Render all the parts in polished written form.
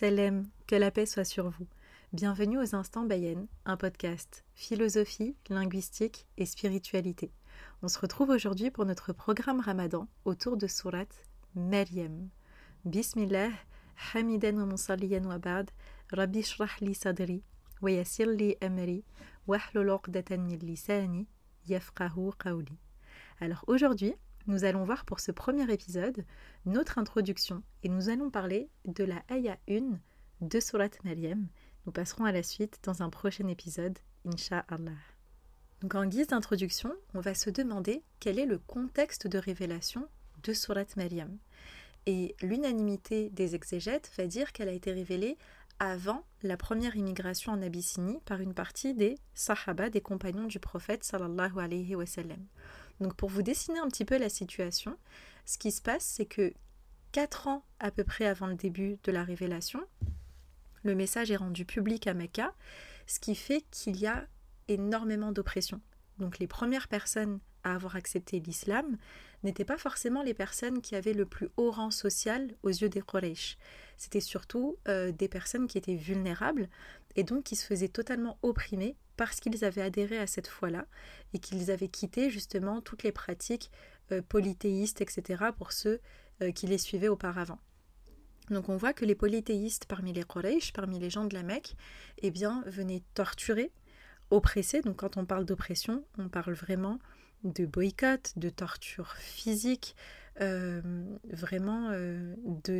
Salam, que la paix soit sur vous. Bienvenue aux Instants Bayen, un podcast philosophie, linguistique et spiritualité. On se retrouve aujourd'hui pour notre programme Ramadan autour de Surat Maryam. Bismillah, hamidan wa musalliyan wa ba'd, rabbi shrah li sadri, wa yassir li amri, wa hlul uqdatan min lisani, yafqahu qawli. Alors aujourd'hui, nous allons voir pour ce premier épisode notre introduction et nous allons parler de la Ayah 1 de Surat Maryam. Nous passerons à la suite dans un prochain épisode, Insha'Allah. Donc en guise d'introduction, on va se demander quel est le contexte de révélation de Surat Maryam. Et l'unanimité des exégètes va dire qu'elle a été révélée avant la première immigration en Abyssinie par une partie des Sahaba, des compagnons du prophète Sallallahu alayhi wa sallam. Donc pour vous dessiner un petit peu la situation, ce qui se passe, c'est que 4 ans à peu près avant le début de la révélation, le message est rendu public à Mecca, ce qui fait qu'il y a énormément d'oppression. Donc les premières personnes à avoir accepté l'islam n'étaient pas forcément les personnes qui avaient le plus haut rang social aux yeux des Quraysh. C'était surtout des personnes qui étaient vulnérables et donc qui se faisaient totalement opprimer parce qu'ils avaient adhéré à cette foi-là et qu'ils avaient quitté justement toutes les pratiques polythéistes, etc. pour ceux qui les suivaient auparavant. Donc on voit que les polythéistes parmi les Quraysh, parmi les gens de la Mecque, eh bien venaient torturer, oppresser. Donc quand on parle d'oppression, on parle vraiment de boycott, de torture physique,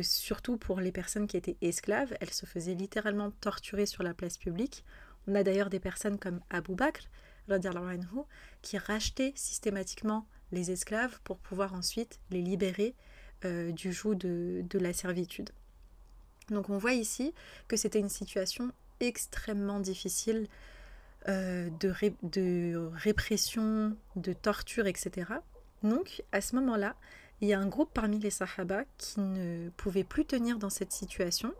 surtout pour les personnes qui étaient esclaves, elles se faisaient littéralement torturer sur la place publique. On a d'ailleurs des personnes comme Abou Bakr, radiallahu anhu, qui rachetaient systématiquement les esclaves pour pouvoir ensuite les libérer du joug de la servitude. Donc on voit ici que c'était une situation extrêmement difficile de répression, de torture, etc. Donc à ce moment-là, il y a un groupe parmi les Sahaba qui ne pouvait plus tenir dans cette situation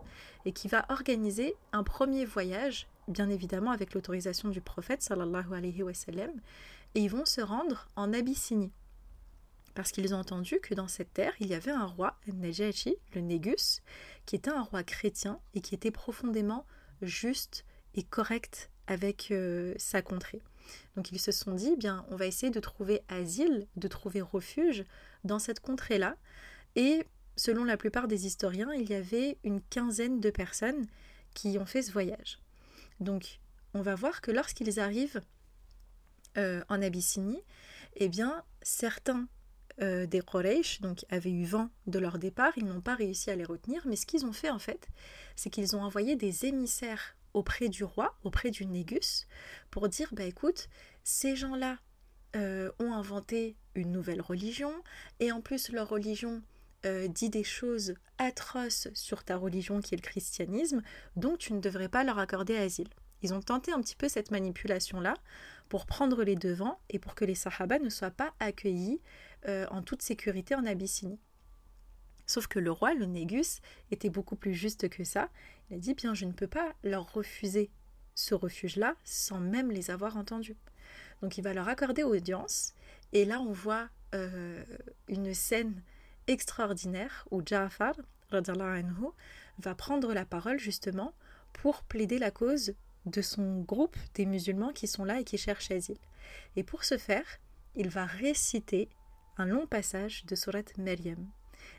et qui va organiser un premier voyage, bien évidemment avec l'autorisation du prophète sallallahu alayhi wa sallam, et ils vont se rendre en Abyssinie. Parce qu'ils ont entendu que dans cette terre, il y avait un roi, Najashi, le Negus, qui était un roi chrétien et qui était profondément juste et correct avec sa contrée. Donc ils se sont dit, bien, on va essayer de trouver asile, de trouver refuge dans cette contrée-là. Et selon la plupart des historiens, il y avait une 15aine de personnes qui ont fait ce voyage. Donc on va voir que lorsqu'ils arrivent en Abyssinie, eh bien, certains des Quraysh, donc avaient eu vent de leur départ, ils n'ont pas réussi à les retenir, mais ce qu'ils ont fait en fait, c'est qu'ils ont envoyé des émissaires auprès du roi, auprès du Négus, pour dire, bah écoute, ces gens-là ont inventé une nouvelle religion, et en plus leur religion dit des choses atroces sur ta religion qui est le christianisme, donc tu ne devrais pas leur accorder asile. Ils ont tenté un petit peu cette manipulation-là pour prendre les devants et pour que les Sahaba ne soient pas accueillis en toute sécurité en Abyssinie. Sauf que le roi, le Négus, était beaucoup plus juste que ça. Il a dit, bien, je ne peux pas leur refuser ce refuge-là sans même les avoir entendus. Donc il va leur accorder audience. Et là, on voit une scène extraordinaire où Ja'far, radiallahu anhu, va prendre la parole justement pour plaider la cause de son groupe des musulmans qui sont là et qui cherchent asile. Et pour ce faire, il va réciter un long passage de Surat Maryam.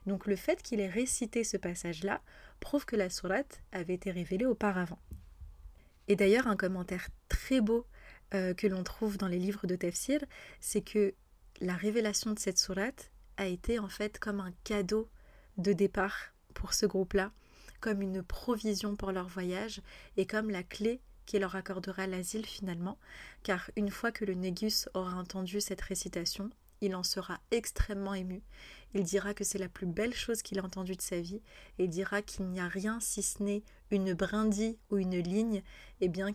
Donc le fait qu'il ait récité ce passage-là prouve que la Surat avait été révélée auparavant. Et d'ailleurs, un commentaire très beau que l'on trouve dans les livres de Tafsir, c'est que la révélation de cette Surat a été en fait comme un cadeau de départ pour ce groupe-là, comme une provision pour leur voyage et comme la clé qui leur accordera l'asile finalement, car une fois que le Négus aura entendu cette récitation, il en sera extrêmement ému. Il dira que c'est la plus belle chose qu'il a entendue de sa vie et il dira qu'il n'y a rien si ce n'est une brindille ou une ligne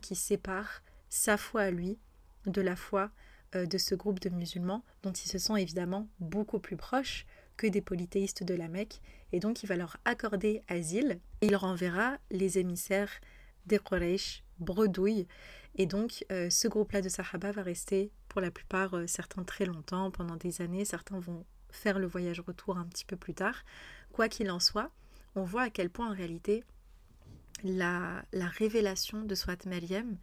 qui sépare sa foi à lui de la foi de ce groupe de musulmans dont ils se sont évidemment beaucoup plus proches que des polythéistes de la Mecque, et donc il va leur accorder asile. Il renverra les émissaires des Quraysh bredouilles, et donc ce groupe-là de Sahaba va rester pour la plupart, certains très longtemps, pendant des années, certains vont faire le voyage retour un petit peu plus tard. Quoi qu'il en soit, on voit à quel point en réalité la révélation de Surat Maryam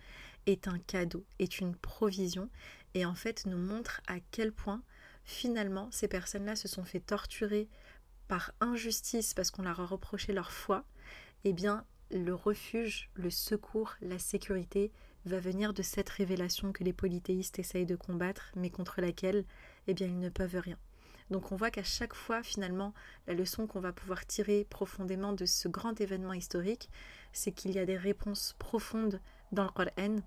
est un cadeau, est une provision, et en fait nous montre à quel point finalement ces personnes-là se sont fait torturer par injustice parce qu'on leur a reproché leur foi. Eh bien le refuge, le secours, la sécurité va venir de cette révélation que les polythéistes essayent de combattre, mais contre laquelle ils ne peuvent rien. Donc on voit qu'à chaque fois, finalement, la leçon qu'on va pouvoir tirer profondément de ce grand événement historique, c'est qu'il y a des réponses profondes dans le Qur'an,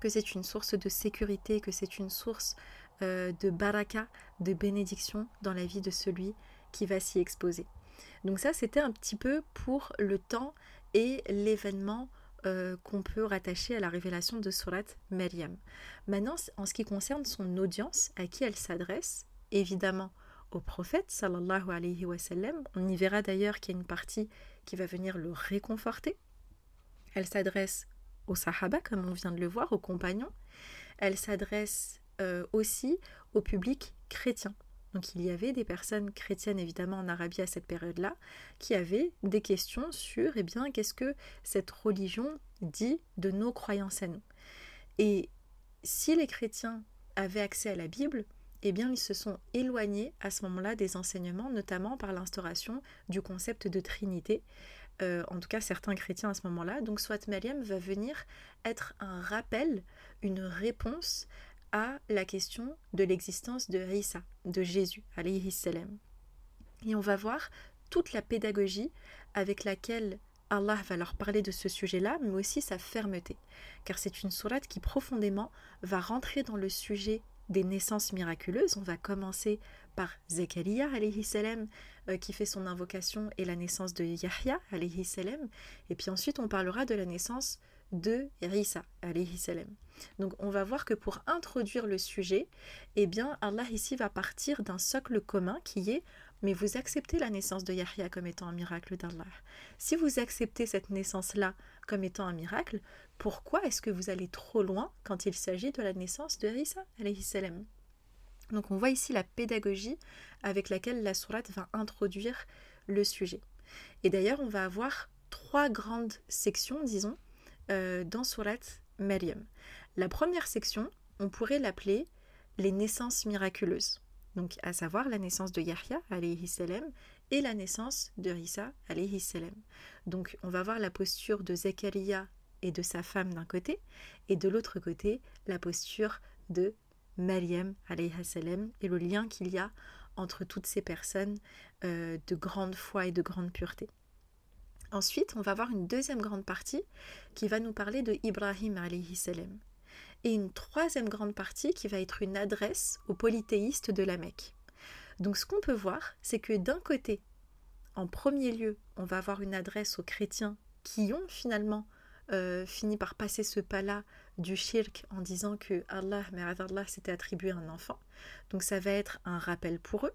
que c'est une source de sécurité, que c'est une source de baraka, de bénédiction dans la vie de celui qui va s'y exposer. Donc ça, c'était un petit peu pour le temps et l'événement qu'on peut rattacher à la révélation de Surat Maryam. Maintenant, en ce qui concerne son audience, à qui elle s'adresse, évidemment au prophète, sallallahu alayhi wa sallam. On y verra d'ailleurs qu'il y a une partie qui va venir le réconforter. Elle s'adresse aux Sahaba, comme on vient de le voir, aux compagnons. Elle s'adresse aussi au public chrétien. Donc il y avait des personnes chrétiennes évidemment en Arabie à cette période-là qui avaient des questions sur qu'est-ce que cette religion dit de nos croyances à nous. Et si les chrétiens avaient accès à la Bible, ils se sont éloignés à ce moment-là des enseignements, notamment par l'instauration du concept de Trinité. En tout cas certains chrétiens à ce moment-là. Donc Surat Maryam va venir être un rappel, une réponse à la question de l'existence de Isa, de Jésus, alayhi sallam. Et on va voir toute la pédagogie avec laquelle Allah va leur parler de ce sujet-là, mais aussi sa fermeté. Car c'est une sourate qui profondément va rentrer dans le sujet des naissances miraculeuses. On va commencer par Zakaria, alayhi salam, qui fait son invocation et la naissance de Yahya, alayhi salam. Et puis ensuite, on parlera de la naissance de Isa, alayhi salam. Donc on va voir que pour introduire le sujet, Allah ici va partir d'un socle commun qui est « Mais vous acceptez la naissance de Yahya comme étant un miracle d'Allah. Si vous acceptez cette naissance-là comme étant un miracle, pourquoi est-ce que vous allez trop loin quand il s'agit de la naissance de Isa, alayhi salam ?» Donc on voit ici la pédagogie avec laquelle la sourate va introduire le sujet. Et d'ailleurs on va avoir trois grandes sections, disons, dans Surat Maryam. La première section, on pourrait l'appeler les naissances miraculeuses, donc à savoir la naissance de Yahya, alayhi salam, et la naissance de Isa, alayhi salam. Donc on va voir la posture de Zakaria et de sa femme d'un côté, et de l'autre côté, la posture de Maryam, alayhi salam, et le lien qu'il y a entre toutes ces personnes de grande foi et de grande pureté. Ensuite, on va avoir une deuxième grande partie qui va nous parler de Ibrahim alayhi salam. Et une troisième grande partie qui va être une adresse aux polythéistes de la Mecque. Donc ce qu'on peut voir, c'est que d'un côté, en premier lieu, on va avoir une adresse aux chrétiens qui ont finalement fini par passer ce pas-là du shirk en disant que Allah s'était attribué un enfant. Donc ça va être un rappel pour eux.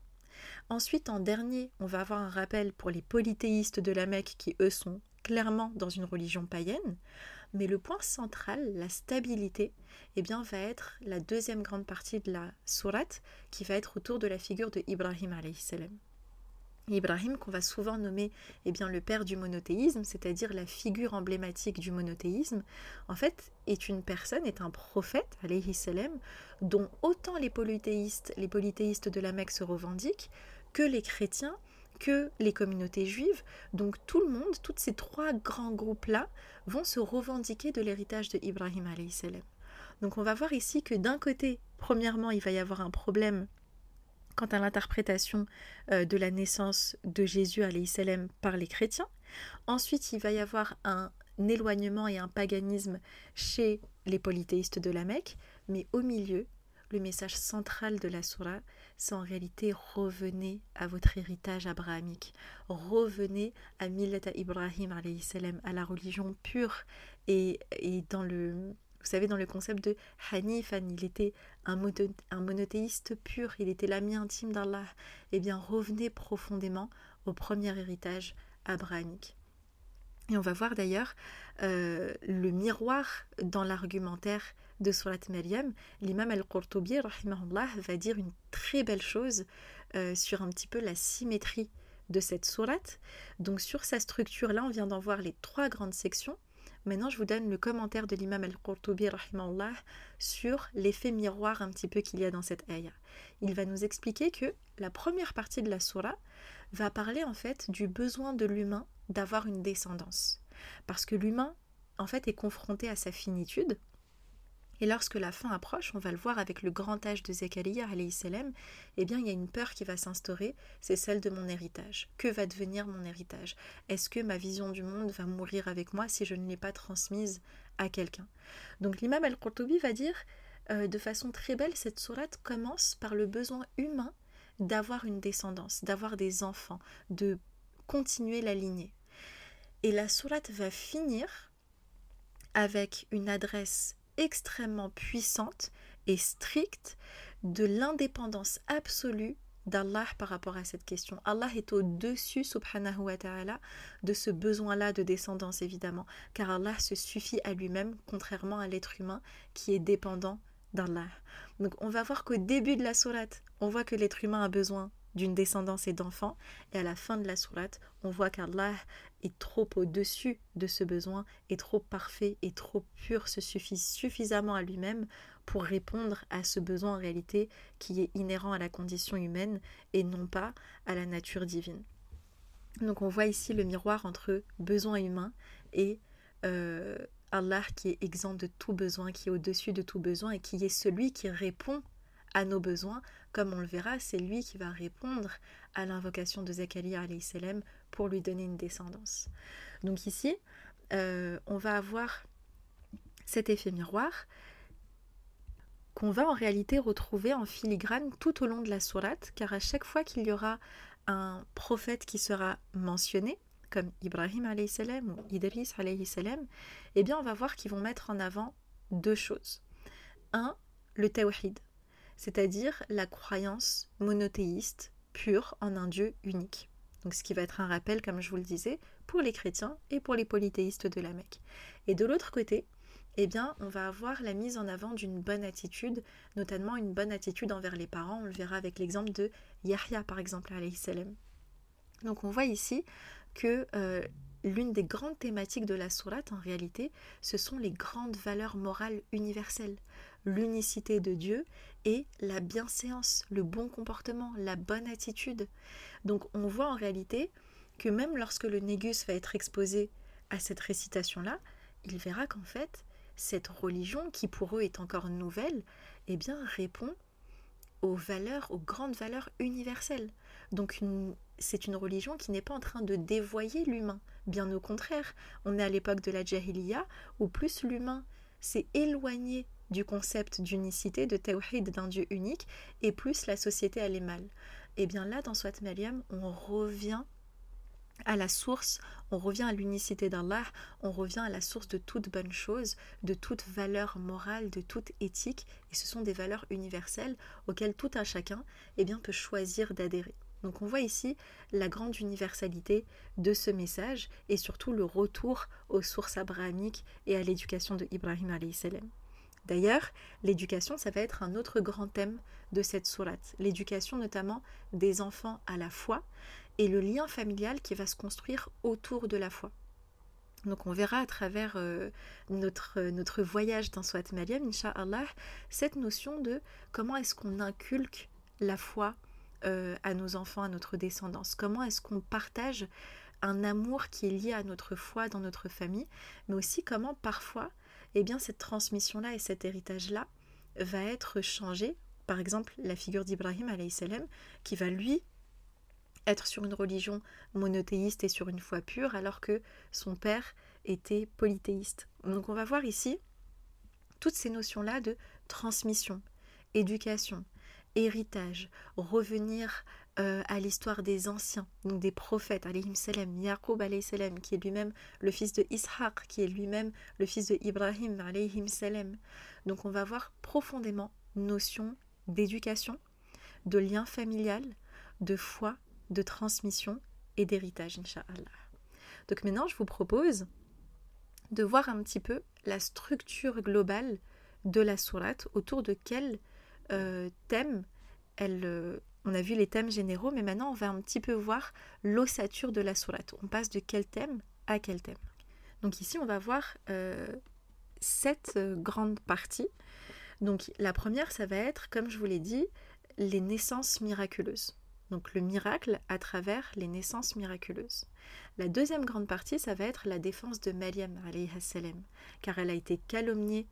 Ensuite, en dernier, on va avoir un rappel pour les polythéistes de la Mecque qui, eux, sont clairement dans une religion païenne. Mais le point central, la stabilité, va être la deuxième grande partie de la sourate qui va être autour de la figure de Ibrahim alayhi salam. Ibrahim, qu'on va souvent nommer le père du monothéisme, c'est-à-dire la figure emblématique du monothéisme, en fait est un prophète, alayhi salam, dont autant les polythéistes de la Mecque se revendiquent, que les chrétiens, que les communautés juives. Donc tout le monde, tous ces trois grands groupes-là, vont se revendiquer de l'héritage de Ibrahim alayhi salam. Donc on va voir ici que d'un côté, premièrement, il va y avoir un problème quant à l'interprétation de la naissance de Jésus alayhi salam par les chrétiens. Ensuite, il va y avoir un éloignement et un paganisme chez les polythéistes de la Mecque. Mais au milieu, le message central de la sourate, c'est en réalité revenez à votre héritage abrahamique. Revenez à Millata Ibrahim alayhi salam, à la religion pure et dans le... Vous savez, dans le concept de Hanifan, il était un monothéiste pur, il était l'ami intime d'Allah. Revenez profondément au premier héritage abrahamique. Et on va voir d'ailleurs le miroir dans l'argumentaire de Surat Maryam. L'imam Al-Qurtubi, Rahimahullah, va dire une très belle chose sur un petit peu la symétrie de cette sourate. Donc sur sa structure, là on vient d'en voir les trois grandes sections. Maintenant je vous donne le commentaire de l'imam Al-Qurtubi Rahimahullah sur l'effet miroir un petit peu qu'il y a dans cette ayah. Il va nous expliquer que la première partie de la sourate va parler en fait du besoin de l'humain d'avoir une descendance. Parce que l'humain en fait est confronté à sa finitude. Et lorsque la fin approche, on va le voir avec le grand âge de Zakaria, alayhi sallam, eh bien il y a une peur qui va s'instaurer, c'est celle de mon héritage. Que va devenir mon héritage ? Est-ce que ma vision du monde va mourir avec moi si je ne l'ai pas transmise à quelqu'un ? Donc l'imam Al-Qurtubi va dire, de façon très belle, cette sourate commence par le besoin humain d'avoir une descendance, d'avoir des enfants, de continuer la lignée. Et la sourate va finir avec une adresse extrêmement puissante et stricte de l'indépendance absolue d'Allah par rapport à cette question. Allah est au-dessus, subhanahu wa ta'ala, de ce besoin-là de descendance, évidemment, car Allah se suffit à lui-même, contrairement à l'être humain qui est dépendant d'Allah. Donc on va voir qu'au début de la sourate, on voit que l'être humain a besoin d'une descendance et d'enfants, et à la fin de la sourate, on voit qu'Allah est trop au-dessus de ce besoin, est trop parfait, est trop pur, se suffit suffisamment à lui-même pour répondre à ce besoin en réalité qui est inhérent à la condition humaine et non pas à la nature divine. Donc on voit ici le miroir entre besoin humain et Allah qui est exempt de tout besoin, qui est au-dessus de tout besoin et qui est celui qui répond à nos besoins, comme on le verra, c'est lui qui va répondre à l'invocation de Zakaria alayhi salam pour lui donner une descendance. Donc ici, on va avoir cet effet miroir qu'on va en réalité retrouver en filigrane tout au long de la sourate, car à chaque fois qu'il y aura un prophète qui sera mentionné, comme Ibrahim alayhi salam ou Idris alayhi salam, eh bien on va voir qu'ils vont mettre en avant deux choses. Un, le Tawhid, c'est-à-dire la croyance monothéiste pure en un Dieu unique. Donc ce qui va être un rappel, comme je vous le disais, pour les chrétiens et pour les polythéistes de la Mecque. Et de l'autre côté, eh bien, on va avoir la mise en avant d'une bonne attitude, notamment une bonne attitude envers les parents. On le verra avec l'exemple de Yahya, par exemple, alayhi salam. Donc on voit ici que l'une des grandes thématiques de la sourate, en réalité, ce sont les grandes valeurs morales universelles. L'unicité de Dieu et la bienséance, le bon comportement, la bonne attitude. Donc on voit en réalité que même lorsque le Négus va être exposé à cette récitation-là, il verra qu'en fait, cette religion, qui pour eux est encore nouvelle, eh bien répond aux valeurs, aux grandes valeurs universelles. Donc c'est une religion qui n'est pas en train de dévoyer l'humain. Bien au contraire, on est à l'époque de la Jahiliya où plus l'humain s'est éloigné du concept d'unicité, de tawhid, d'un Dieu unique, et plus la société elle est mal. Et bien là, dans Surat Maryam, on revient à la source, on revient à l'unicité d'Allah, on revient à la source de toute bonne chose, de toute valeur morale, de toute éthique, et ce sont des valeurs universelles auxquelles tout un chacun eh bien, peut choisir d'adhérer. Donc on voit ici la grande universalité de ce message, et surtout le retour aux sources abrahamiques et à l'éducation de Ibrahim alayhi salam. D'ailleurs, l'éducation, ça va être un autre grand thème de cette sourate. L'éducation notamment des enfants à la foi et le lien familial qui va se construire autour de la foi. Donc on verra à travers notre voyage dans Surat Maryam, Insha'Allah, cette notion de comment est-ce qu'on inculque la foi à nos enfants, à notre descendance. Comment est-ce qu'on partage un amour qui est lié à notre foi dans notre famille, mais aussi comment parfois eh bien cette transmission-là et cet héritage-là va être changé. Par exemple, la figure d'Ibrahim, alayhi salam, qui va lui être sur une religion monothéiste et sur une foi pure, alors que son père était polythéiste. Donc on va voir ici toutes ces notions-là de transmission, éducation, héritage, revenir à l'histoire des anciens, donc des prophètes, alayhim salam, Yaqub alayhi salam, qui est lui-même le fils de Ishaq, qui est lui-même le fils de Ibrahim alayhim salam. Donc on va voir profondément notion d'éducation, de lien familial, de foi, de transmission et d'héritage, Inch'Allah. Donc maintenant je vous propose de voir un petit peu la structure globale de la sourate, autour de quel thème elle On a vu les thèmes généraux, mais maintenant on va un petit peu voir l'ossature de la sourate. On passe de quel thème à quel thème. Donc ici on va voir sept grandes parties. Donc la première, ça va être, comme je vous l'ai dit, les naissances miraculeuses. Donc le miracle à travers les naissances miraculeuses. La deuxième grande partie, ça va être la défense de Maryam, alayhi sallam, car elle a été calomniée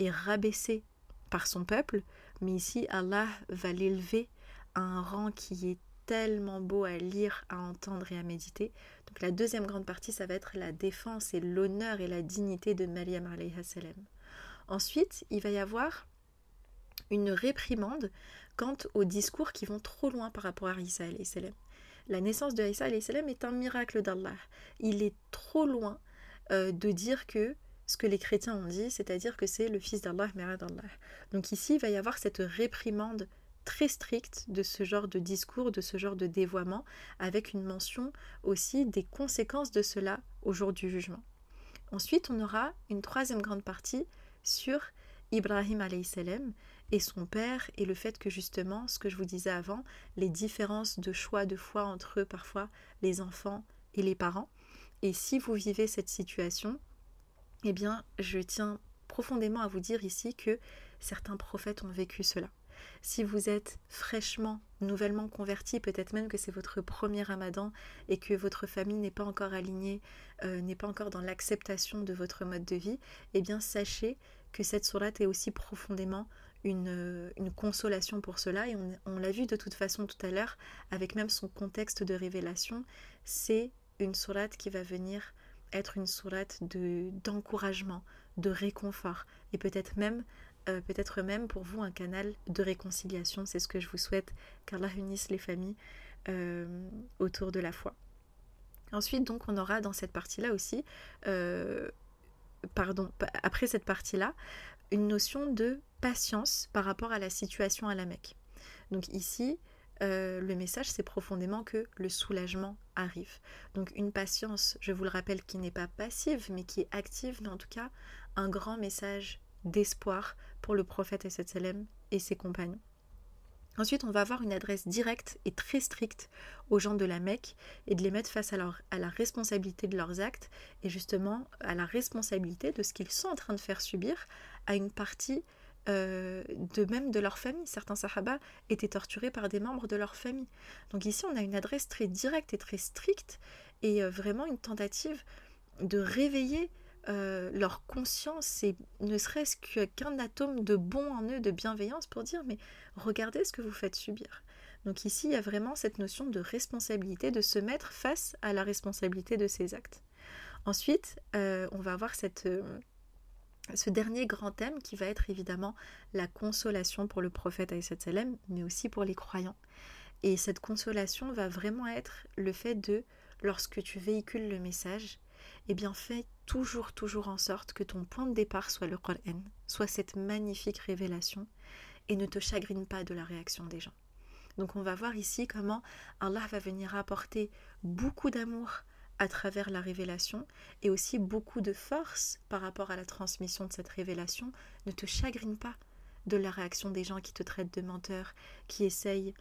et rabaissée par son peuple, mais ici Allah va l'élever à un rang qui est tellement beau à lire, à entendre et à méditer. Donc la deuxième grande partie, ça va être la défense et l'honneur et la dignité de Maryam alayhi salam. Ensuite, il va y avoir une réprimande quant aux discours qui vont trop loin par rapport à Isa alayhi salam. La naissance de Isa alayhi salam est un miracle d'Allah. Il est trop loin de dire que ce que les chrétiens ont dit, c'est-à-dire que c'est le fils d'Allah, mérite d'Allah. Donc ici, il va y avoir cette réprimande très stricte de ce genre de discours, de ce genre de dévoiement, avec une mention aussi des conséquences de cela au jour du jugement. Ensuite, on aura une troisième grande partie sur Ibrahim alayhi salam et son père, et le fait que justement, ce que je vous disais avant, les différences de choix de foi entre eux, parfois les enfants et les parents. Et si vous vivez cette situation, eh bien, je tiens profondément à vous dire ici que certains prophètes ont vécu cela. Si vous êtes fraîchement, nouvellement converti, peut-être même que c'est votre premier Ramadan et que votre famille n'est pas encore alignée, n'est pas encore dans l'acceptation de votre mode de vie, eh bien sachez que cette sourate est aussi profondément une consolation pour cela, et on l'a vu de toute façon tout à l'heure, avec même son contexte de révélation, c'est une sourate qui va venir être une sourate d'encouragement, de réconfort, et peut-être même pour vous un canal de réconciliation. C'est ce que je vous souhaite, qu'Allah unisse les familles autour de la foi. Ensuite, donc, on aura dans cette partie-là aussi, après cette partie-là, une notion de patience par rapport à la situation à la Mecque. Donc ici, le message, c'est profondément que le soulagement arrive. Donc une patience, je vous le rappelle, qui n'est pas passive, mais qui est active, mais en tout cas, un grand message d'espoir pour le prophète et ses compagnons. Ensuite, on va avoir une adresse directe et très stricte aux gens de la Mecque, et de les mettre face à la responsabilité de leurs actes, et justement à la responsabilité de ce qu'ils sont en train de faire subir à une partie même de leur famille. Certains Sahaba étaient torturés par des membres de leur famille. Donc ici, on a une adresse très directe et très stricte, et vraiment une tentative de réveiller leur conscience, et ne serait-ce qu'un atome de bon en eux, de bienveillance, pour dire mais regardez ce que vous faites subir. Donc ici, il y a vraiment cette notion de responsabilité, de se mettre face à la responsabilité de ses actes. Ensuite, on va avoir ce dernier grand thème qui va être évidemment la consolation pour le prophète ﷺ, mais aussi pour les croyants. Et cette consolation va vraiment être le fait de, lorsque tu véhicules le message, eh bien fais toujours en sorte que ton point de départ soit le Qur'an, soit cette magnifique révélation, et ne te chagrine pas de la réaction des gens. Donc on va voir ici comment Allah va venir apporter beaucoup d'amour à travers la révélation, et aussi beaucoup de force par rapport à la transmission de cette révélation. Ne te chagrine pas de la réaction des gens qui te traitent de menteur, qui essayent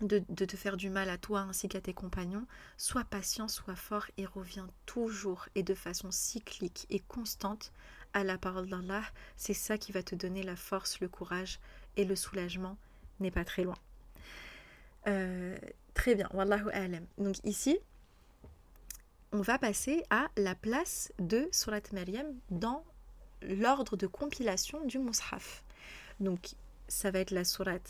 de te faire du mal à toi ainsi qu'à tes compagnons. Sois patient, sois fort, et reviens toujours et de façon cyclique et constante à la parole d'Allah. C'est ça qui va te donner la force, le courage, et le soulagement n'est pas très loin. Très bien, wallahu a'lam. Donc ici, on va passer à la place de Surat Maryam dans l'ordre de compilation du Mushaf. Donc, ça va être la Surat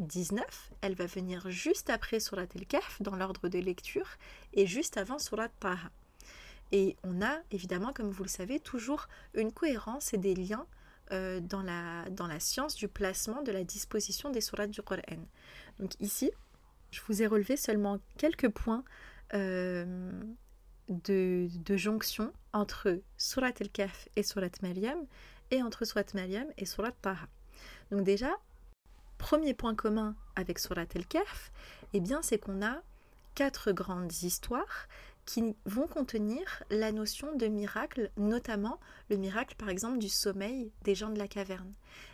19. Elle va venir juste après Surat el-Kahf dans l'ordre de lecture, et juste avant Surat Taha. Et on a évidemment, comme vous le savez, toujours une cohérence et des liens dans la science du placement de la disposition des sourates du Qur'an. Donc ici, je vous ai relevé seulement quelques points de jonction entre Surat el-Kahf et Surat Maryam, et entre Surat Maryam et Surat Taha. Donc déjà, premier point commun avec Surat el-Kahf, eh bien, c'est qu'on a quatre grandes histoires qui vont contenir la notion de miracle, notamment le miracle par exemple du sommeil des gens de la caverne.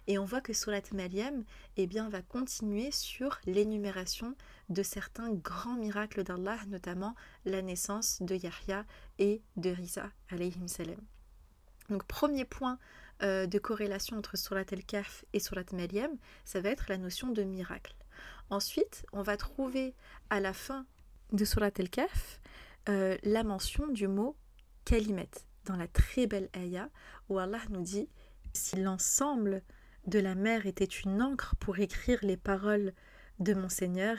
Et on voit que Surat Maryam va continuer sur l'énumération de certains grands miracles d'Allah, notamment la naissance de Yahya et de Isa, alayhim salam. Donc premier point de corrélation entre Surat el-Kahf et Surat Maryam, ça va être la notion de miracle. Ensuite, on va trouver à la fin de Surat el-Kahf la mention du mot « kalimat » dans la très belle Ayah où Allah nous dit « Si l'ensemble de la mer était une encre pour écrire les paroles de mon Seigneur,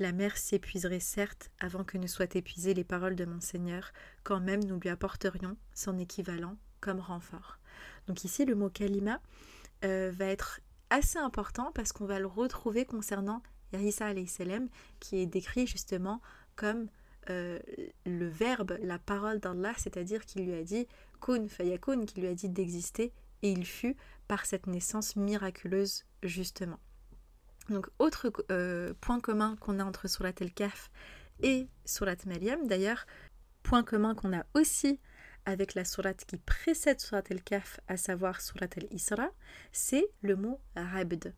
la mer s'épuiserait certes avant que ne soient épuisées les paroles de mon Seigneur, quand même nous lui apporterions son équivalent comme renfort. » Donc ici, le mot « kalima » va être assez important parce qu'on va le retrouver concernant Isa alayhi salam qui est décrit justement comme le verbe, la parole d'Allah, c'est-à-dire qu'il lui a dit « kun fayakun », qui lui a dit d'exister, et il fut par cette naissance miraculeuse justement. Donc autre point commun qu'on a entre Surat el-Kahf et Surat Maryam, d'ailleurs point commun qu'on a aussi avec la surat qui précède Surat el-Kahf, à savoir Surat el-Isra, c'est le mot « Abd ».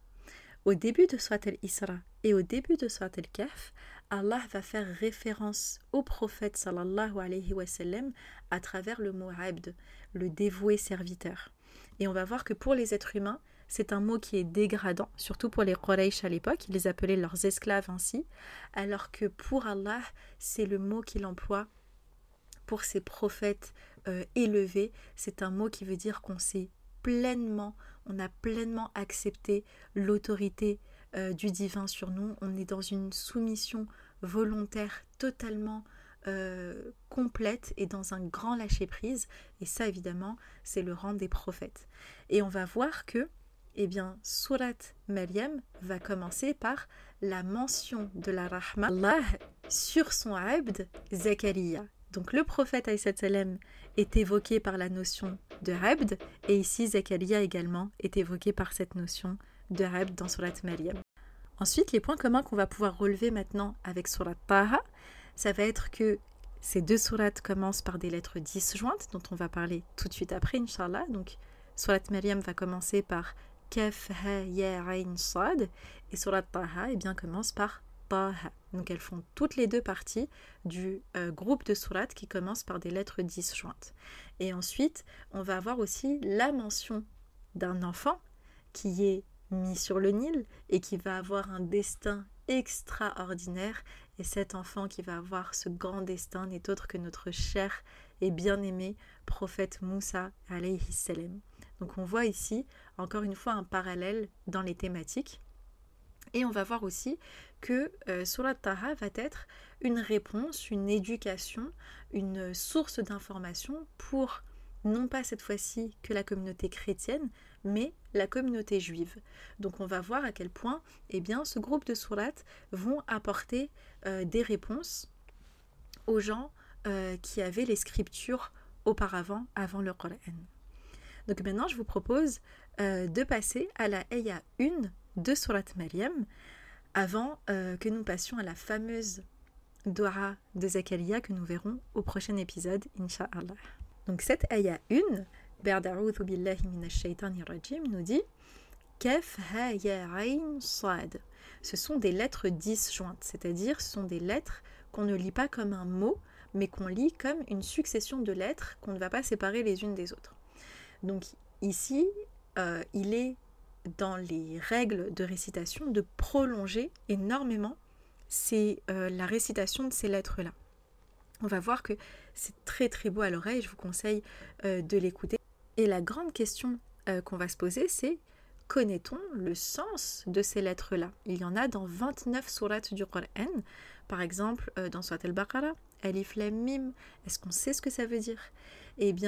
Au début de Surat el-Isra et au début de Surat el-Kahf, Allah va faire référence au prophète sallallahu alayhi wa sallam à travers le mot Abd, le dévoué serviteur. Et on va voir que pour les êtres humains, c'est un mot qui est dégradant, surtout pour les Quraysh à l'époque, ils les appelaient leurs esclaves ainsi, alors que pour Allah, c'est le mot qu'il emploie pour ses prophètes élevés, c'est un mot qui veut dire qu'on s'est pleinement, on a pleinement accepté l'autorité du divin sur nous, on est dans une soumission volontaire totalement complète et dans un grand lâcher-prise, et ça évidemment c'est le rang des prophètes. Et on va voir que Surat Maryam va commencer par la mention de la Rahma Allah sur son Abd Zakaria. Donc le prophète Aïssa Salem est évoqué par la notion de Hebd, et ici Zakaria également est évoqué par cette notion de Hebd dans Surat Maryam. Ensuite, les points communs qu'on va pouvoir relever maintenant avec Surat Taha, ça va être que ces deux sourates commencent par des lettres disjointes, dont on va parler tout de suite après, Inch'Allah. Donc Surat Maryam va commencer par Kaf Ha Ya Ain Sad, et Surat Taha commence par Taha. Donc elles font toutes les deux partie du groupe de sourates qui commence par des lettres disjointes. Et ensuite, on va avoir aussi la mention d'un enfant qui est mis sur le Nil et qui va avoir un destin extraordinaire. Et cet enfant qui va avoir ce grand destin n'est autre que notre cher et bien-aimé prophète Moussa alayhi salam. Donc on voit ici, encore une fois, un parallèle dans les thématiques. Et on va voir aussi que Surat Taha va être une réponse, une éducation, une source d'information pour, non pas cette fois-ci que la communauté chrétienne, mais la communauté juive. Donc on va voir à quel point ce groupe de sourates vont apporter des réponses aux gens qui avaient les scriptures auparavant, avant le Qur'an. Donc maintenant je vous propose de passer à la Ayah 1 de Surat Maryam, avant que nous passions à la fameuse doua de Zakaria que nous verrons au prochain épisode, Insha'Allah. Donc cette ayah 1, Ba'da'oudhu billahi minash shaytanir rajim, nous dit Kaf ha ya ayn sad. Ce sont des lettres disjointes, c'est-à-dire ce sont des lettres qu'on ne lit pas comme un mot, mais qu'on lit comme une succession de lettres qu'on ne va pas séparer les unes des autres. Donc ici, il est dans les règles de récitation de prolonger énormément la récitation de ces lettres-là. On va voir que c'est très très beau à l'oreille, je vous conseille de l'écouter. Et la grande question qu'on va se poser, c'est connaît-on le sens de ces lettres-là ? Il y en a dans 29 sourates du Qur'an, par exemple dans Surat al-Baqarah, Alif Lam Mim, est-ce qu'on sait ce que ça veut dire ? Il y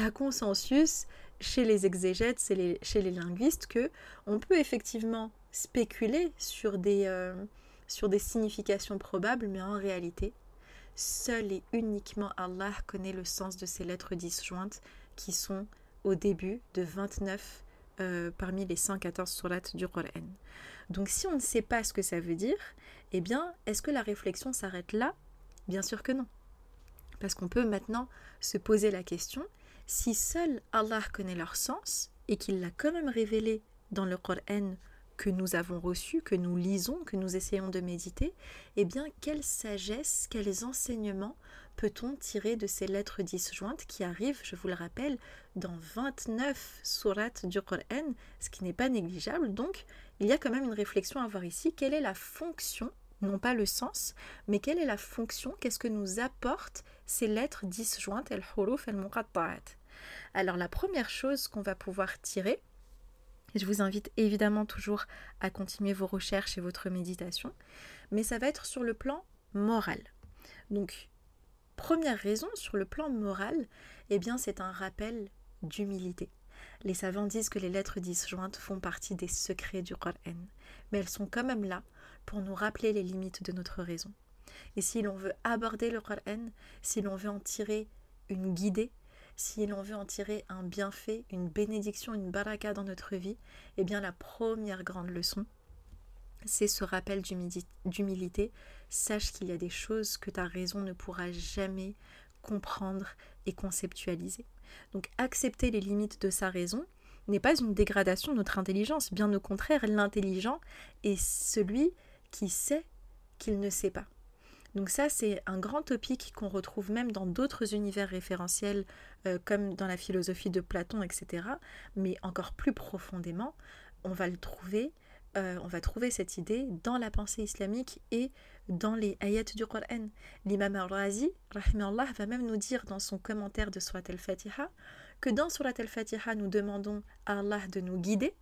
a consensus chez les exégètes, chez les linguistes, que on peut effectivement spéculer sur des significations probables, mais en réalité, seul et uniquement Allah connaît le sens de ces lettres disjointes qui sont au début de 29 parmi les 114 sourates du Qur'an. Donc si on ne sait pas ce que ça veut dire, est-ce que la réflexion s'arrête là Bien sûr que non. Parce qu'on peut maintenant se poser la question, si seul Allah connaît leur sens et qu'il l'a quand même révélé dans le Qur'an que nous avons reçu, que nous lisons, que nous essayons de méditer, eh bien quelle sagesse, quels enseignements peut-on tirer de ces lettres disjointes qui arrivent, je vous le rappelle, dans 29 sourates du Qur'an, ce qui n'est pas négligeable. Donc il y a quand même une réflexion à avoir ici. Quelle est la fonction, non pas le sens, mais quelle est la fonction, qu'est-ce que nous apportent ces lettres disjointes, al-huruf al-muqatta'at? Alors la première chose qu'on va pouvoir tirer, et je vous invite évidemment toujours à continuer vos recherches et votre méditation, mais ça va être sur le plan moral. Donc, première raison, sur le plan moral, eh bien c'est un rappel d'humilité. Les savants disent que les lettres disjointes font partie des secrets du Qur'an, mais elles sont quand même là pour nous rappeler les limites de notre raison. Et si l'on veut aborder le Qur'an, si l'on veut en tirer une guidée, si l'on veut en tirer un bienfait, une bénédiction, une baraka dans notre vie, eh bien la première grande leçon, c'est ce rappel d'humilité. Sache qu'il y a des choses que ta raison ne pourra jamais comprendre et conceptualiser. Donc accepter les limites de sa raison n'est pas une dégradation de notre intelligence. Bien au contraire, l'intelligent est celui qui sait qu'il ne sait pas. Donc ça, c'est un grand topic qu'on retrouve même dans d'autres univers référentiels, comme dans la philosophie de Platon, etc. Mais encore plus profondément, on va le trouver, on va trouver cette idée dans la pensée islamique et dans les ayats du Qur'an. L'imam al-Razi, Rahimahullah, va même nous dire dans son commentaire de Surat al-Fatiha que dans Surat al-Fatiha, nous demandons à Allah de nous guider,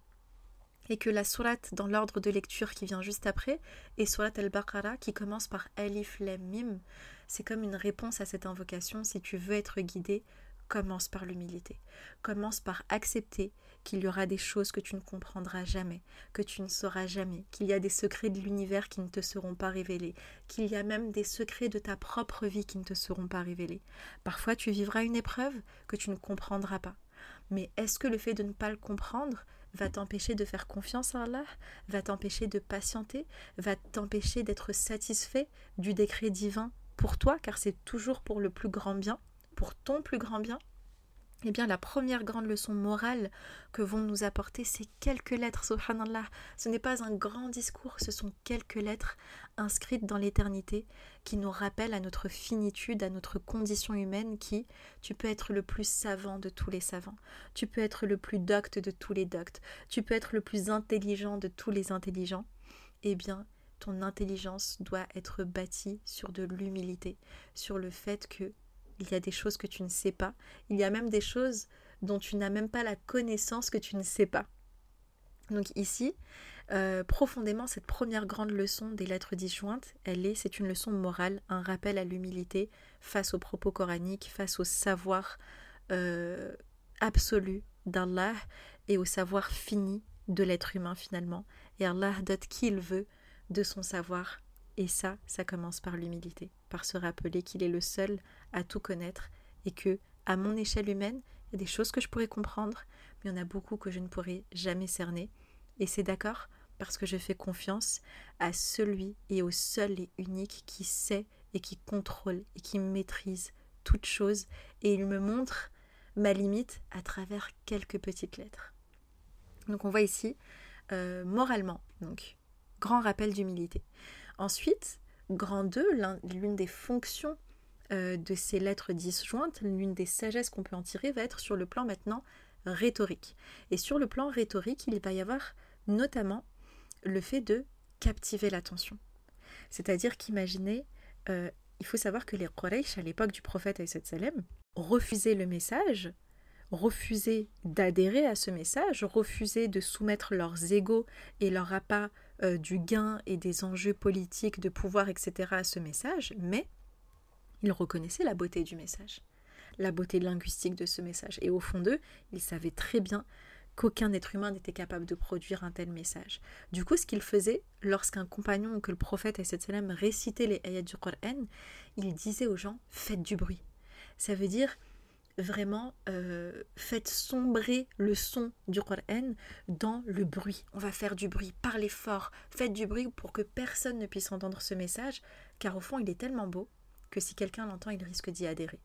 et que la sourate dans l'ordre de lecture qui vient juste après est Surat al-Baqarah qui commence par Alif Lam Mim. C'est comme une réponse à cette invocation. Si tu veux être guidé, commence par l'humilité. Commence par accepter qu'il y aura des choses que tu ne comprendras jamais, que tu ne sauras jamais, qu'il y a des secrets de l'univers qui ne te seront pas révélés, qu'il y a même des secrets de ta propre vie qui ne te seront pas révélés. Parfois tu vivras une épreuve que tu ne comprendras pas. Mais est-ce que le fait de ne pas le comprendre va t'empêcher de faire confiance à Allah, va t'empêcher de patienter, va t'empêcher d'être satisfait du décret divin pour toi, car c'est toujours pour le plus grand bien, pour ton plus grand bien? Eh bien, la première grande leçon morale que vont nous apporter ces quelques lettres, subhanallah, ce n'est pas un grand discours, ce sont quelques lettres inscrites dans l'éternité qui nous rappellent à notre finitude, à notre condition humaine qui, tu peux être le plus savant de tous les savants, tu peux être le plus docte de tous les doctes, tu peux être le plus intelligent de tous les intelligents, eh bien, ton intelligence doit être bâtie sur de l'humilité, sur le fait que il y a des choses que tu ne sais pas. Il y a même des choses dont tu n'as même pas la connaissance que tu ne sais pas. Donc ici, profondément, cette première grande leçon des lettres disjointes, c'est une leçon morale, un rappel à l'humilité face aux propos coraniques, face au savoir absolu d'Allah et au savoir fini de l'être humain finalement. Et Allah dote qui il veut de son savoir. Et ça, ça commence par l'humilité, par se rappeler qu'il est le seul à tout connaître et que, à mon échelle humaine, il y a des choses que je pourrais comprendre, mais il y en a beaucoup que je ne pourrais jamais cerner. Et c'est d'accord, parce que je fais confiance à celui et au seul et unique qui sait et qui contrôle et qui maîtrise toute chose, et il me montre ma limite à travers quelques petites lettres. Donc on voit ici, moralement, donc, grand rappel d'humilité. Ensuite, grand 2, l'une des fonctions de ces lettres disjointes, l'une des sagesses qu'on peut en tirer va être sur le plan maintenant rhétorique. Et sur le plan rhétorique, il va y avoir notamment le fait de captiver l'attention. C'est-à-dire qu'imaginez, il faut savoir que les Quraysh à l'époque du prophète Alayhi sallam refusaient le message, refusaient d'adhérer à ce message, refusaient de soumettre leurs égaux et leur appât du gain et des enjeux politiques, de pouvoir, etc. à ce message, mais ils reconnaissaient la beauté du message, la beauté linguistique de ce message. Et au fond d'eux, ils savaient très bien qu'aucun être humain n'était capable de produire un tel message. Du coup, ce qu'ils faisaient, lorsqu'un compagnon ou que le prophète alayhi salam récitait les ayats du Qur'an, ils disaient aux gens « faites du bruit ». Ça veut dire vraiment faites sombrer le son du Qur'an dans le bruit. On va faire du bruit, parlez fort, faites du bruit pour que personne ne puisse entendre ce message, car au fond il est tellement beau, que si quelqu'un l'entend, il risque d'y adhérer.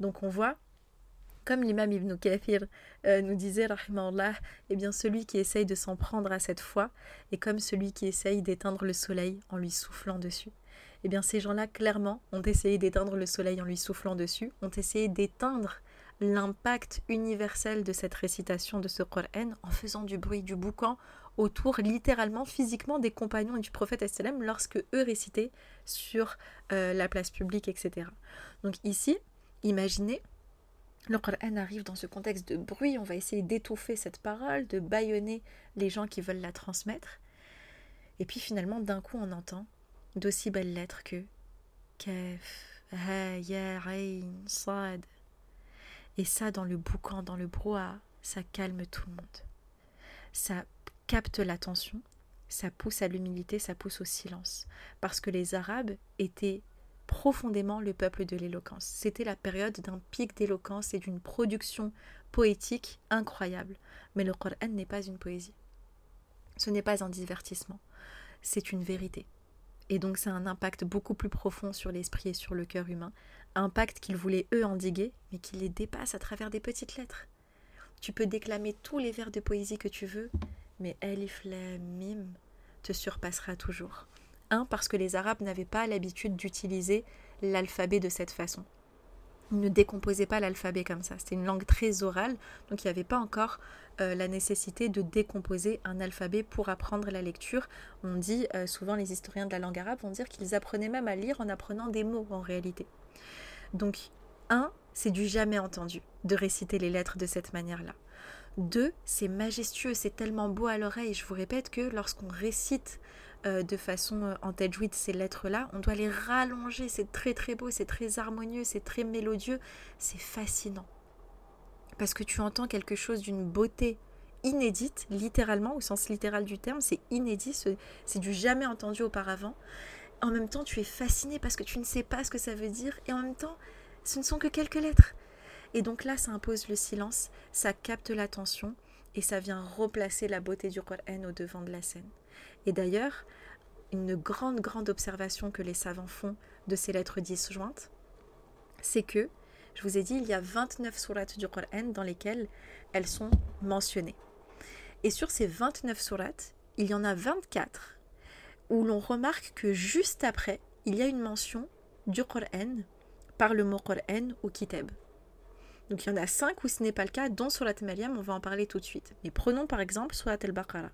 Donc on voit, comme l'imam Ibn Kathir nous disait, Rahimahullah, eh bien celui qui essaye de s'en prendre à cette foi est comme celui qui essaye d'éteindre le soleil en lui soufflant dessus. Eh bien ces gens-là, clairement, ont essayé d'éteindre le soleil en lui soufflant dessus, ont essayé d'éteindre l'impact universel de cette récitation de ce Qur'an en faisant du bruit, du boucan autour, littéralement, physiquement, des compagnons et du prophète ﷺ lorsque eux récitaient sur la place publique, etc. Donc ici, imaginez, le Qur'an arrive dans ce contexte de bruit, on va essayer d'étouffer cette parole, de bâillonner les gens qui veulent la transmettre. Et puis finalement, d'un coup, on entend d'aussi belles lettres que Kaf, Ha, Ya, Ayn, Sad. Et ça, dans le boucan, dans le brouhaha, ça calme tout le monde. Ça capte l'attention, ça pousse à l'humilité, ça pousse au silence. Parce que les Arabes étaient profondément le peuple de l'éloquence. C'était la période d'un pic d'éloquence et d'une production poétique incroyable. Mais le Qur'an n'est pas une poésie. Ce n'est pas un divertissement. C'est une vérité. Et donc ça a un impact beaucoup plus profond sur l'esprit et sur le cœur humain, impact qu'ils voulaient eux endiguer, mais qui les dépasse à travers des petites lettres. Tu peux déclamer tous les vers de poésie que tu veux, mais Alif Lam Mim te surpassera toujours. Parce que les Arabes n'avaient pas l'habitude d'utiliser l'alphabet de cette façon. Ils ne décomposaient pas l'alphabet comme ça. C'était une langue très orale, donc il n'y avait pas encore la nécessité de décomposer un alphabet pour apprendre la lecture. On dit, souvent les historiens de la langue arabe vont dire qu'ils apprenaient même à lire en apprenant des mots en réalité. Donc, 1, c'est du jamais entendu de réciter les lettres de cette manière-là. 2, c'est majestueux, c'est tellement beau à l'oreille. Je vous répète que lorsqu'on récite de façon en tajwid ces lettres-là, on doit les rallonger, c'est très très beau, c'est très harmonieux, c'est très mélodieux, c'est fascinant. Parce que tu entends quelque chose d'une beauté inédite, littéralement, au sens littéral du terme, c'est inédit, c'est du jamais entendu auparavant. En même temps, tu es fasciné parce que tu ne sais pas ce que ça veut dire, et en même temps, ce ne sont que quelques lettres. Et donc là, ça impose le silence, ça capte l'attention, et ça vient replacer la beauté du Qur'an au devant de la scène. Et d'ailleurs, une grande observation que les savants font de ces lettres disjointes, c'est que, je vous ai dit, il y a 29 sourates du Qur'an dans lesquelles elles sont mentionnées. Et sur ces 29 sourates, il y en a 24 où l'on remarque que juste après, il y a une mention du Qur'an par le mot Qur'an ou Kitab. Donc il y en a 5 où ce n'est pas le cas, dont Surat Maryam, on va en parler tout de suite. Mais prenons par exemple Surat al-Baqarah.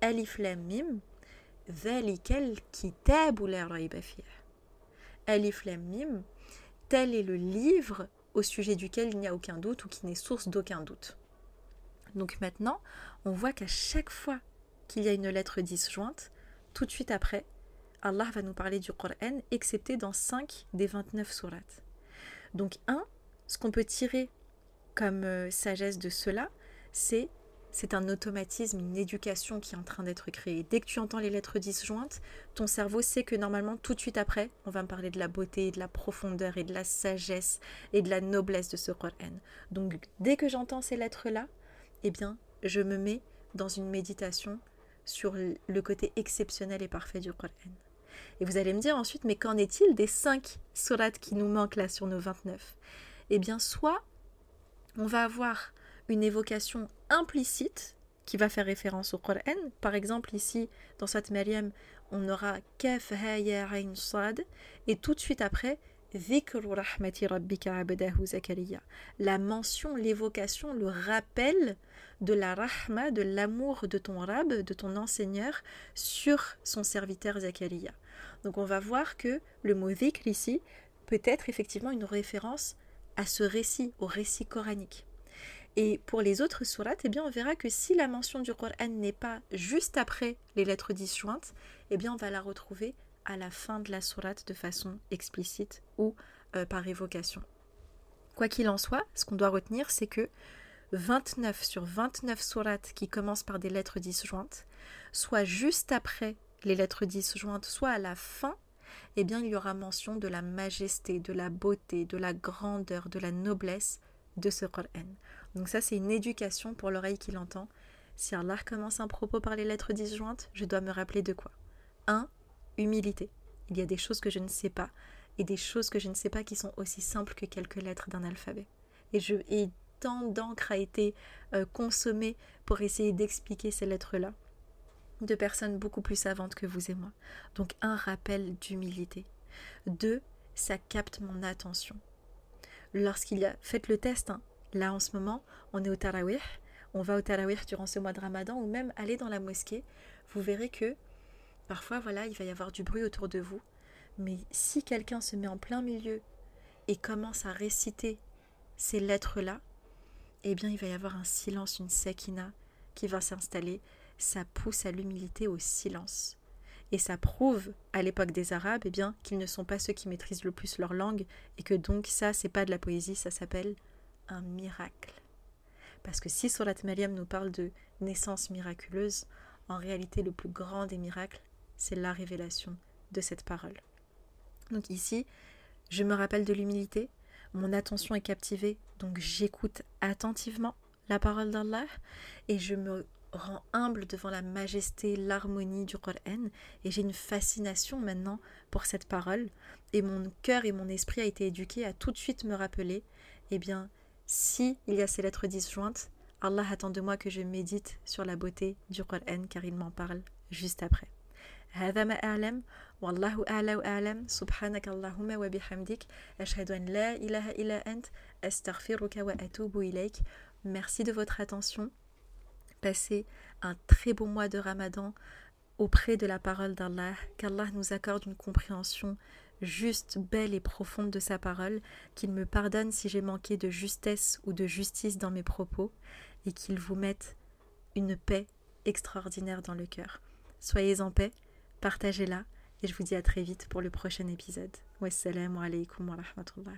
Alif Lam Mim, Zalikal Kitab la Rayba Fih. Alif Lam Mim, tel est le livre au sujet duquel il n'y a aucun doute ou qui n'est source d'aucun doute. Donc maintenant, on voit qu'à chaque fois qu'il y a une lettre disjointe, tout de suite après, Allah va nous parler du Qur'an, excepté dans 5 des 29 sourates. Donc 1, ce qu'on peut tirer comme sagesse de cela, c'est un automatisme, une éducation qui est en train d'être créée. Dès que tu entends les lettres disjointes, ton cerveau sait que normalement, tout de suite après, on va me parler de la beauté, de la profondeur et de la sagesse et de la noblesse de ce Qur'an. Donc, dès que j'entends ces lettres-là, eh bien, je me mets dans une méditation sur le côté exceptionnel et parfait du Qur'an. Et vous allez me dire ensuite, mais qu'en est-il des 5 sourates qui nous manquent là sur nos 29 ? Eh bien, soit on va avoir une évocation implicite qui va faire référence au Qur'an. Par exemple, ici, dans Surat Maryam, on aura « Kaf ha ya ayn sad » et tout de suite après « Zikru rahmati rabbika abdahu Zakaria ». La mention, l'évocation, le rappel de la rahma, de l'amour de ton Rabb, de ton enseigneur sur son serviteur Zakaria. Donc on va voir que le mot « zikr » ici peut être effectivement une référence à ce récit, au récit coranique. Et pour les autres sourates, eh bien, on verra que si la mention du Qur'an n'est pas juste après les lettres disjointes, eh bien, on va la retrouver à la fin de la sourate de façon explicite ou par évocation. Quoi qu'il en soit, ce qu'on doit retenir, c'est que 29 sur 29 sourates qui commencent par des lettres disjointes, soit juste après les lettres disjointes, soit à la fin, eh bien, il y aura mention de la majesté, de la beauté, de la grandeur, de la noblesse de ce Qur'an. Donc ça, c'est une éducation pour l'oreille qui l'entend. Si Allah commence un propos par les lettres disjointes, je dois me rappeler de quoi ? 1. Humilité. Il y a des choses que je ne sais pas et des choses que je ne sais pas qui sont aussi simples que quelques lettres d'un alphabet. Et tant d'encre a été consommée pour essayer d'expliquer ces lettres-là, de personnes beaucoup plus savantes que vous et moi. Donc un, rappel d'humilité. 2, ça capte mon attention. Lorsqu'il y a... Faites le test, hein. Là en ce moment, on est au Tarawih, on va au Tarawih durant ce mois de Ramadan, ou même aller dans la mosquée, vous verrez que parfois, voilà, il va y avoir du bruit autour de vous, mais si quelqu'un se met en plein milieu et commence à réciter ces lettres-là, eh bien il va y avoir un silence, une sakina qui va s'installer. Ça pousse à l'humilité, au silence. Et ça prouve, à l'époque des Arabes, eh bien, qu'ils ne sont pas ceux qui maîtrisent le plus leur langue, et que donc ça, c'est pas de la poésie, ça s'appelle un miracle. Parce que si Surat Maryam nous parle de naissance miraculeuse, en réalité, le plus grand des miracles, c'est la révélation de cette parole. Donc ici, je me rappelle de l'humilité, mon attention est captivée, donc j'écoute attentivement la parole d'Allah, et je me rend humble devant la majesté, l'harmonie du Qur'an, et j'ai une fascination maintenant pour cette parole, et mon cœur et mon esprit a été éduqué à tout de suite me rappeler, eh bien, s'il y a ces lettres disjointes, Allah attend de moi que je médite sur la beauté du Qur'an, car il m'en parle juste après. هذا ما أعلم والله أعلى وأعلم سبحانك اللهم وبحمدك أشهد أن لا إله إلا أنت أستغفرك وأتوب إليك. Merci de votre attention. Passez un très beau mois de Ramadan auprès de la parole d'Allah, qu'Allah nous accorde une compréhension juste, belle et profonde de sa parole, qu'il me pardonne si j'ai manqué de justesse ou de justice dans mes propos, et qu'il vous mette une paix extraordinaire dans le cœur. Soyez en paix, partagez-la, et je vous dis à très vite pour le prochain épisode. Wassalamu alaikum wa rahmatullah.